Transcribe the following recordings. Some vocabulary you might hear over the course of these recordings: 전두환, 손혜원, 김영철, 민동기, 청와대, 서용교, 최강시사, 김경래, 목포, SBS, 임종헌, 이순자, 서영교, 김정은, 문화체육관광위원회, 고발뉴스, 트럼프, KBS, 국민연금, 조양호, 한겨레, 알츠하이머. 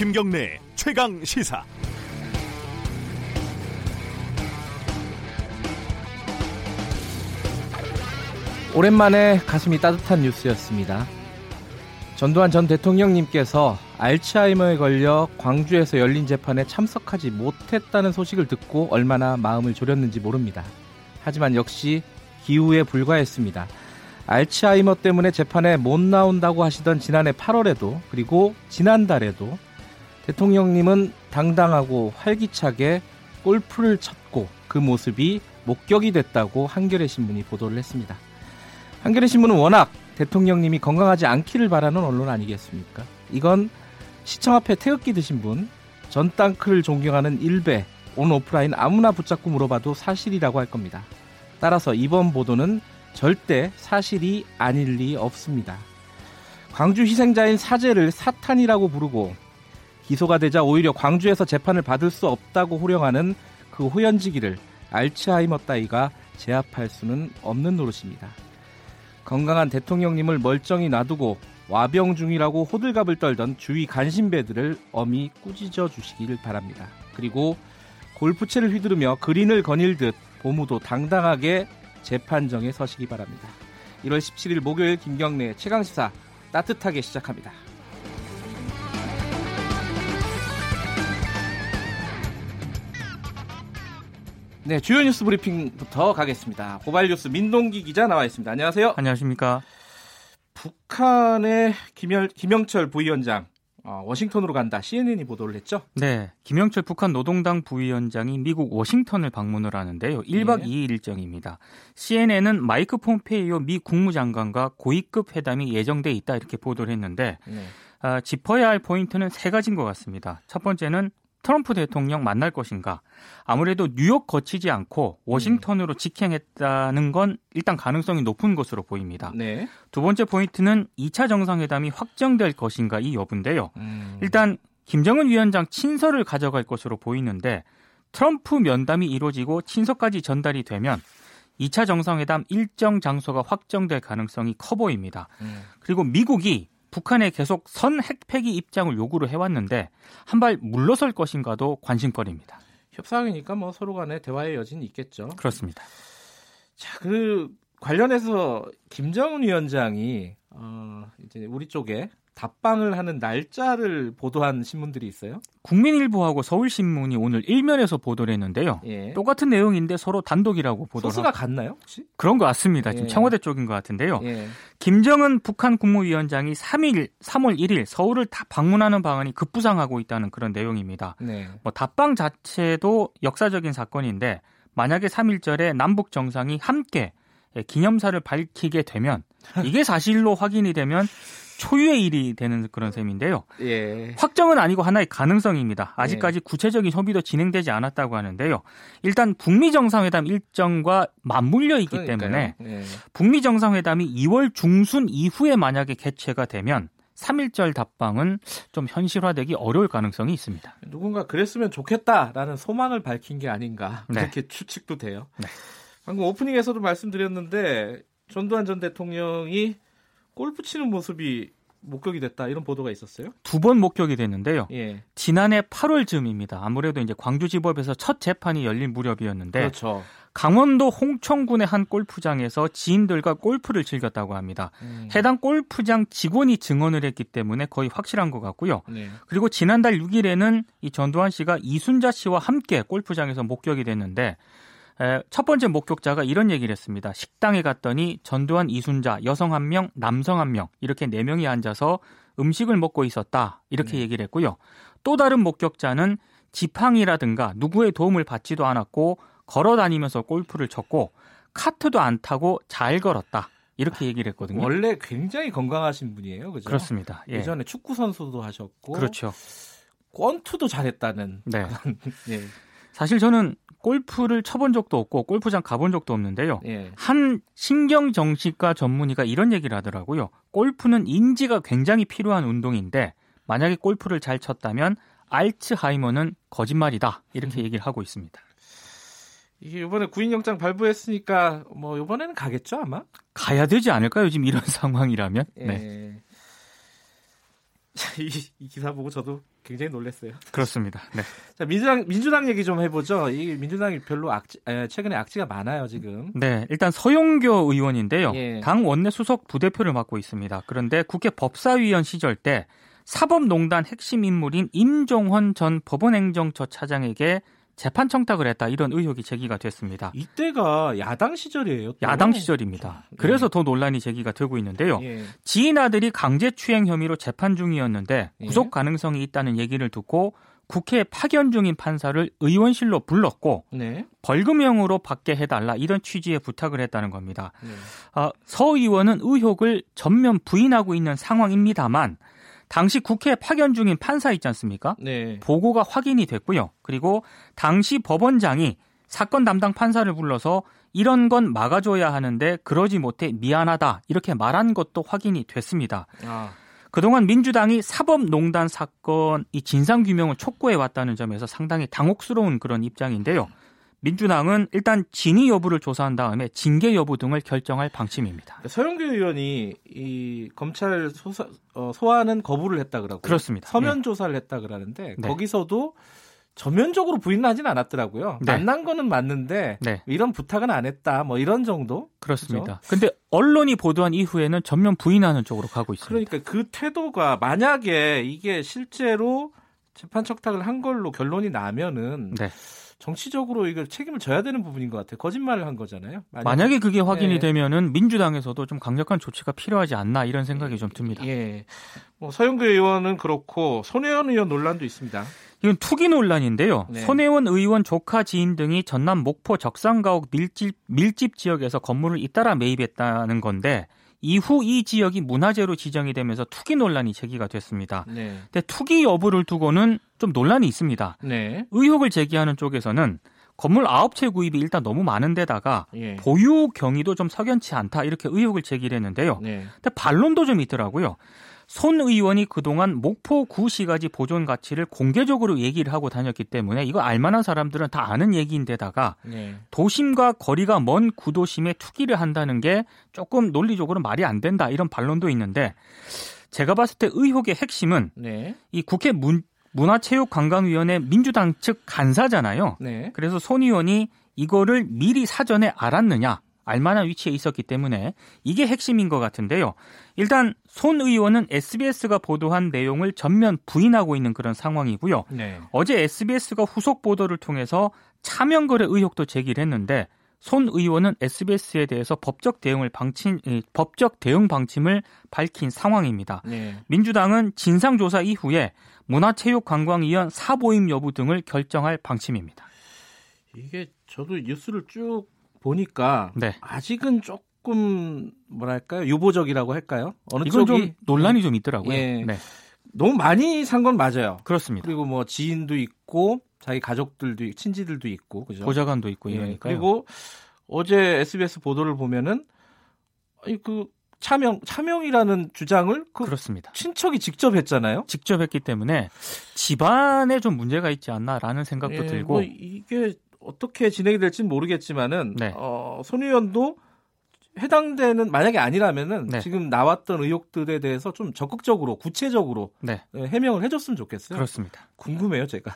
김경래 최강시사. 오랜만에 가슴이 따뜻한 뉴스였습니다. 전두환 전 대통령님께서 알츠하이머에 걸려 광주에서 열린 재판에 참석하지 못했다는 소식을 듣고 얼마나 마음을 졸였는지 모릅니다. 하지만 역시 기우에 불과했습니다. 알츠하이머 때문에 재판에 못 나온다고 하시던 지난해 8월에도 그리고 지난달에도 대통령님은 당당하고 활기차게 골프를 쳤고 그 모습이 목격이 됐다고 한겨레 신문이 보도를 했습니다. 한겨레 신문은 워낙 대통령님이 건강하지 않기를 바라는 언론 아니겠습니까? 이건 시청 앞에 태극기 드신 분, 전 땅크를 존경하는 일베, 온 오프라인 아무나 붙잡고 물어봐도 사실이라고 할 겁니다. 따라서 이번 보도는 절대 사실이 아닐 리 없습니다. 광주 희생자인 사제를 사탄이라고 부르고 기소가 되자 오히려 광주에서 재판을 받을 수 없다고 호령하는 그 호연지기를 알츠하이머 따위가 제압할 수는 없는 노릇입니다. 건강한 대통령님을 멀쩡히 놔두고 와병 중이라고 호들갑을 떨던 주위 간신배들을 엄히 꾸짖어 주시기를 바랍니다. 그리고 골프채를 휘두르며 그린을 거닐듯 보무도 당당하게 재판정에 서시기 바랍니다. 1월 17일 목요일 김경래 최강시사 따뜻하게 시작합니다. 네, 주요 뉴스 브리핑부터 가겠습니다. 고발 뉴스 민동기 기자 나와 있습니다. 안녕하세요. 안녕하십니까. 북한의 김영철 부위원장 워싱턴으로 간다. CNN이 보도를 했죠? 네. 김영철 북한 노동당 부위원장이 미국 워싱턴을 방문을 하는데요. 1박 2일 일정입니다. CNN은 마이크 폼페이오 미 국무장관과 고위급 회담이 예정돼 있다 이렇게 보도를 했는데 짚어야 할 포인트는 세 가지인 것 같습니다. 첫 번째는 트럼프 대통령 만날 것인가? 아무래도 뉴욕 거치지 않고 워싱턴으로 직행했다는 건 일단 가능성이 높은 것으로 보입니다. 네. 두 번째 포인트는 2차 정상회담이 확정될 것인가 이 여부인데요. 일단 김정은 위원장 친서를 가져갈 것으로 보이는데 트럼프 면담이 이루어지고 친서까지 전달이 되면 2차 정상회담 일정 장소가 확정될 가능성이 커 보입니다. 그리고 미국이 북한에 계속 선 핵폐기 입장을 요구를 해왔는데 한발 물러설 것인가도 관심거리입니다. 협상이니까 뭐 서로 간에 대화의 여지는 있겠죠. 그렇습니다. 자, 그 관련해서 김정은 위원장이 이제 우리 쪽에 답방을 하는 날짜를 보도한 신문들이 있어요. 국민일보하고 서울신문이 오늘 일면에서 보도를 했는데요. 예. 똑같은 내용인데 서로 단독이라고 보도를 소스가 같나요 혹시? 그런 것 같습니다. 지금 청와대 쪽인 것 같은데요. 예. 김정은 북한 국무위원장이 3월 1일 서울을 다 방문하는 방안이 급부상하고 있다는 그런 내용입니다. 네. 뭐 답방 자체도 역사적인 사건인데 만약에 3.1절에 남북 정상이 함께 기념사를 밝히게 되면 이게 사실로 확인이 되면 초유의 일이 되는 그런 셈인데요. 예. 확정은 아니고 하나의 가능성입니다. 아직까지 예. 구체적인 협의도 진행되지 않았다고 하는데요. 일단 북미 정상회담 일정과 맞물려 있기 그러니까요. 때문에 예. 북미 정상회담이 2월 중순 이후에 만약에 개최가 되면 3.1절 답방은 좀 현실화되기 어려울 가능성이 있습니다. 누군가 그랬으면 좋겠다라는 소망을 밝힌 게 아닌가 이렇게 네. 추측도 돼요. 네. 방금 오프닝에서도 말씀드렸는데 전두환 전 대통령이 골프 치는 모습이 목격이 됐다 이런 보도가 있었어요? 두 번 목격이 됐는데요. 예. 지난해 8월쯤입니다. 아무래도 이제 광주지법에서 첫 재판이 열린 무렵이었는데 그렇죠. 강원도 홍천군의 한 골프장에서 지인들과 골프를 즐겼다고 합니다. 해당 골프장 직원이 증언을 했기 때문에 거의 확실한 것 같고요. 네. 그리고 지난달 6일에는 이 전두환 씨가 이순자 씨와 함께 골프장에서 목격이 됐는데 첫 번째 목격자가 이런 얘기를 했습니다. 식당에 갔더니 전두환, 이순자, 여성 1명, 남성 1명 이렇게 4명이 앉아서 음식을 먹고 있었다 이렇게 얘기를 했고요. 또 다른 목격자는 지팡이라든가 누구의 도움을 받지도 않았고 걸어다니면서 골프를 쳤고 카트도 안 타고 잘 걸었다 이렇게 얘기를 했거든요. 원래 굉장히 건강하신 분이에요. 그죠? 그렇습니다. 예. 예전에 축구선수도 하셨고 그렇죠. 권투도 잘했다는 네. 예. 사실 저는 골프를 쳐본 적도 없고 골프장 가본 적도 없는데요. 예. 한 신경정신과 전문의가 이런 얘기를 하더라고요. 골프는 인지가 굉장히 필요한 운동인데 만약에 골프를 잘 쳤다면 알츠하이머는 거짓말이다. 이렇게 얘기를 하고 있습니다. 이게 이번에 구인영장 발부했으니까 뭐 이번에는 가겠죠 아마? 가야 되지 않을까요? 지금 이런 상황이라면. 예. 네. 자, 이 기사 보고 저도 굉장히 놀랐어요. 그렇습니다. 네. 자, 민주당 얘기 좀 해보죠. 이 민주당이 별로 최근에 악재가 많아요, 지금. 네, 일단 서용교 의원인데요. 예. 당 원내 수석 부대표를 맡고 있습니다. 그런데 국회 법사위원 시절 때 사법농단 핵심 인물인 임종헌 전 법원행정처 차장에게 재판 청탁을 했다, 이런 의혹이 제기가 됐습니다. 이때가 야당 시절이에요? 또? 야당 시절입니다. 그래서 더 논란이 제기가 되고 있는데요. 예. 지인 아들이 강제추행 혐의로 재판 중이었는데 구속 가능성이 있다는 얘기를 듣고 국회에 파견 중인 판사를 의원실로 불렀고 네. 벌금형으로 받게 해달라, 이런 취지의 부탁을 했다는 겁니다. 네. 서 의원은 의혹을 전면 부인하고 있는 상황입니다만 당시 국회에 파견 중인 판사 있지 않습니까? 네. 보고가 확인이 됐고요. 그리고 당시 법원장이 사건 담당 판사를 불러서 이런 건 막아줘야 하는데 그러지 못해 미안하다, 이렇게 말한 것도 확인이 됐습니다. 아. 그동안 민주당이 사법농단 사건 이 진상규명을 촉구해왔다는 점에서 상당히 당혹스러운 그런 입장인데요. 민주당은 일단 진위 여부를 조사한 다음에 징계 여부 등을 결정할 방침입니다. 서영교 의원이 이 검찰 소환은 거부를 했다 그러고 그렇습니다. 서면 네. 조사를 했다 그러는데 네. 거기서도 전면적으로 부인하진 않았더라고요. 네. 만난 거는 맞는데 네. 이런 부탁은 안 했다, 뭐 이런 정도? 그렇습니다. 그런데 그렇죠? 언론이 보도한 이후에는 전면 부인하는 쪽으로 가고 있습니다. 그러니까 그 태도가 만약에 이게 실제로 재판 청탁을 한 걸로 결론이 나면은 네. 정치적으로 이걸 책임을 져야 되는 부분인 것 같아요. 거짓말을 한 거잖아요. 만약에 그게 확인이 예. 되면은 민주당에서도 좀 강력한 조치가 필요하지 않나, 이런 생각이 좀 듭니다. 예. 뭐 서영교 의원은 그렇고 손혜원 의원 논란도 있습니다. 이건 투기 논란인데요. 네. 손혜원 의원 조카 지인 등이 전남 목포 적산가옥 밀집 지역에서 건물을 잇따라 매입했다는 건데 이후 이 지역이 문화재로 지정이 되면서 투기 논란이 제기가 됐습니다. 네. 근데 투기 여부를 두고는 좀 논란이 있습니다. 네. 의혹을 제기하는 쪽에서는 건물 9채 구입이 일단 너무 많은데다가 예. 보유 경위도 좀 석연치 않다, 이렇게 의혹을 제기를 했는데요. 네. 근데 반론도 좀 있더라고요. 손 의원이 그동안 목포구시가지 보존 가치를 공개적으로 얘기를 하고 다녔기 때문에 이거 알만한 사람들은 다 아는 얘기인데다가 네. 도심과 거리가 먼 구도심에 투기를 한다는 게 조금 논리적으로 말이 안 된다, 이런 반론도 있는데 제가 봤을 때 의혹의 핵심은 네. 이 국회 문화체육관광위원회 민주당 측 간사잖아요. 네. 그래서 손 의원이 이거를 미리 사전에 알았느냐, 알만한 위치에 있었기 때문에 이게 핵심인 것 같은데요. 일단 손 의원은 SBS가 보도한 내용을 전면 부인하고 있는 그런 상황이고요. 네. 어제 SBS가 후속 보도를 통해서 차명거래 의혹도 제기를 했는데 손 의원은 SBS에 대해서 법적 대응 방침을 밝힌 상황입니다. 네. 민주당은 진상조사 이후에 문화체육관광위원 사보임 여부 등을 결정할 방침입니다. 이게 저도 뉴스를 쭉 보니까 네. 아직은 조금 뭐랄까요, 유보적이라고 할까요? 어느 이건 쪽이 좀 논란이 좀 있더라고요. 예. 네. 너무 많이 산 건 맞아요. 그렇습니다. 그리고 뭐 지인도 있고 자기 가족들도 친지들도 있고 그죠? 보좌관도 있고 이러니까요. 예. 그리고 어제 SBS 보도를 보면은 그 차명이라는 주장을 그렇습니다. 친척이 직접 했잖아요. 직접 했기 때문에 집안에 좀 문제가 있지 않나라는 생각도 예, 들고 뭐 이게 어떻게 진행이 될지는 모르겠지만은 네. 손 의원도 해당되는 만약에 아니라면은 네. 지금 나왔던 의혹들에 대해서 좀 적극적으로 구체적으로 네. 해명을 해줬으면 좋겠어요. 그렇습니다. 궁금해요, 제가.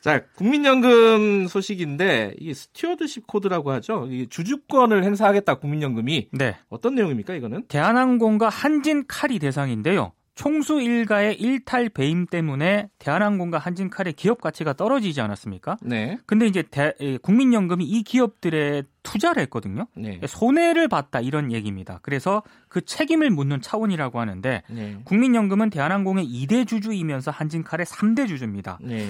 자, 국민연금 소식인데 이 스튜어드십 코드라고 하죠. 이 주주권을 행사하겠다, 국민연금이. 네. 어떤 내용입니까, 이거는? 대한항공과 한진칼이 대상인데요. 총수 일가의 일탈 배임 때문에 대한항공과 한진칼의 기업 가치가 떨어지지 않았습니까? 네. 근데 이제 국민연금이 이 기업들에 투자를 했거든요. 네. 손해를 봤다, 이런 얘기입니다. 그래서 그 책임을 묻는 차원이라고 하는데 네. 국민연금은 대한항공의 2대 주주이면서 한진칼의 3대 주주입니다. 네.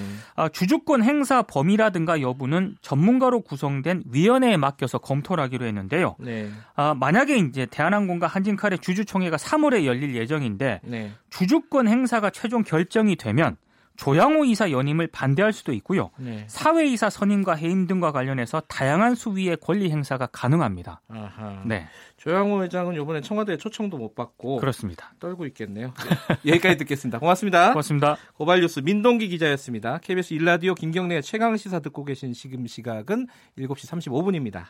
주주권 행사 범위라든가 여부는 전문가로 구성된 위원회에 맡겨서 검토를 하기로 했는데요. 네. 만약에 이제 대한항공과 한진칼의 주주총회가 3월에 열릴 예정인데 네. 주주권 행사가 최종 결정이 되면 조양호 이사 연임을 반대할 수도 있고요. 네. 사회이사 선임과 해임 등과 관련해서 다양한 수위의 권리 행사가 가능합니다. 아하. 네. 조양호 회장은 이번에 청와대 초청도 못 받고 그렇습니다. 떨고 있겠네요. 여기까지 듣겠습니다. 고맙습니다. 고맙습니다. 고발뉴스 민동기 기자였습니다. KBS 1라디오 김경래 최강시사 듣고 계신 지금 시각은 7시 35분입니다.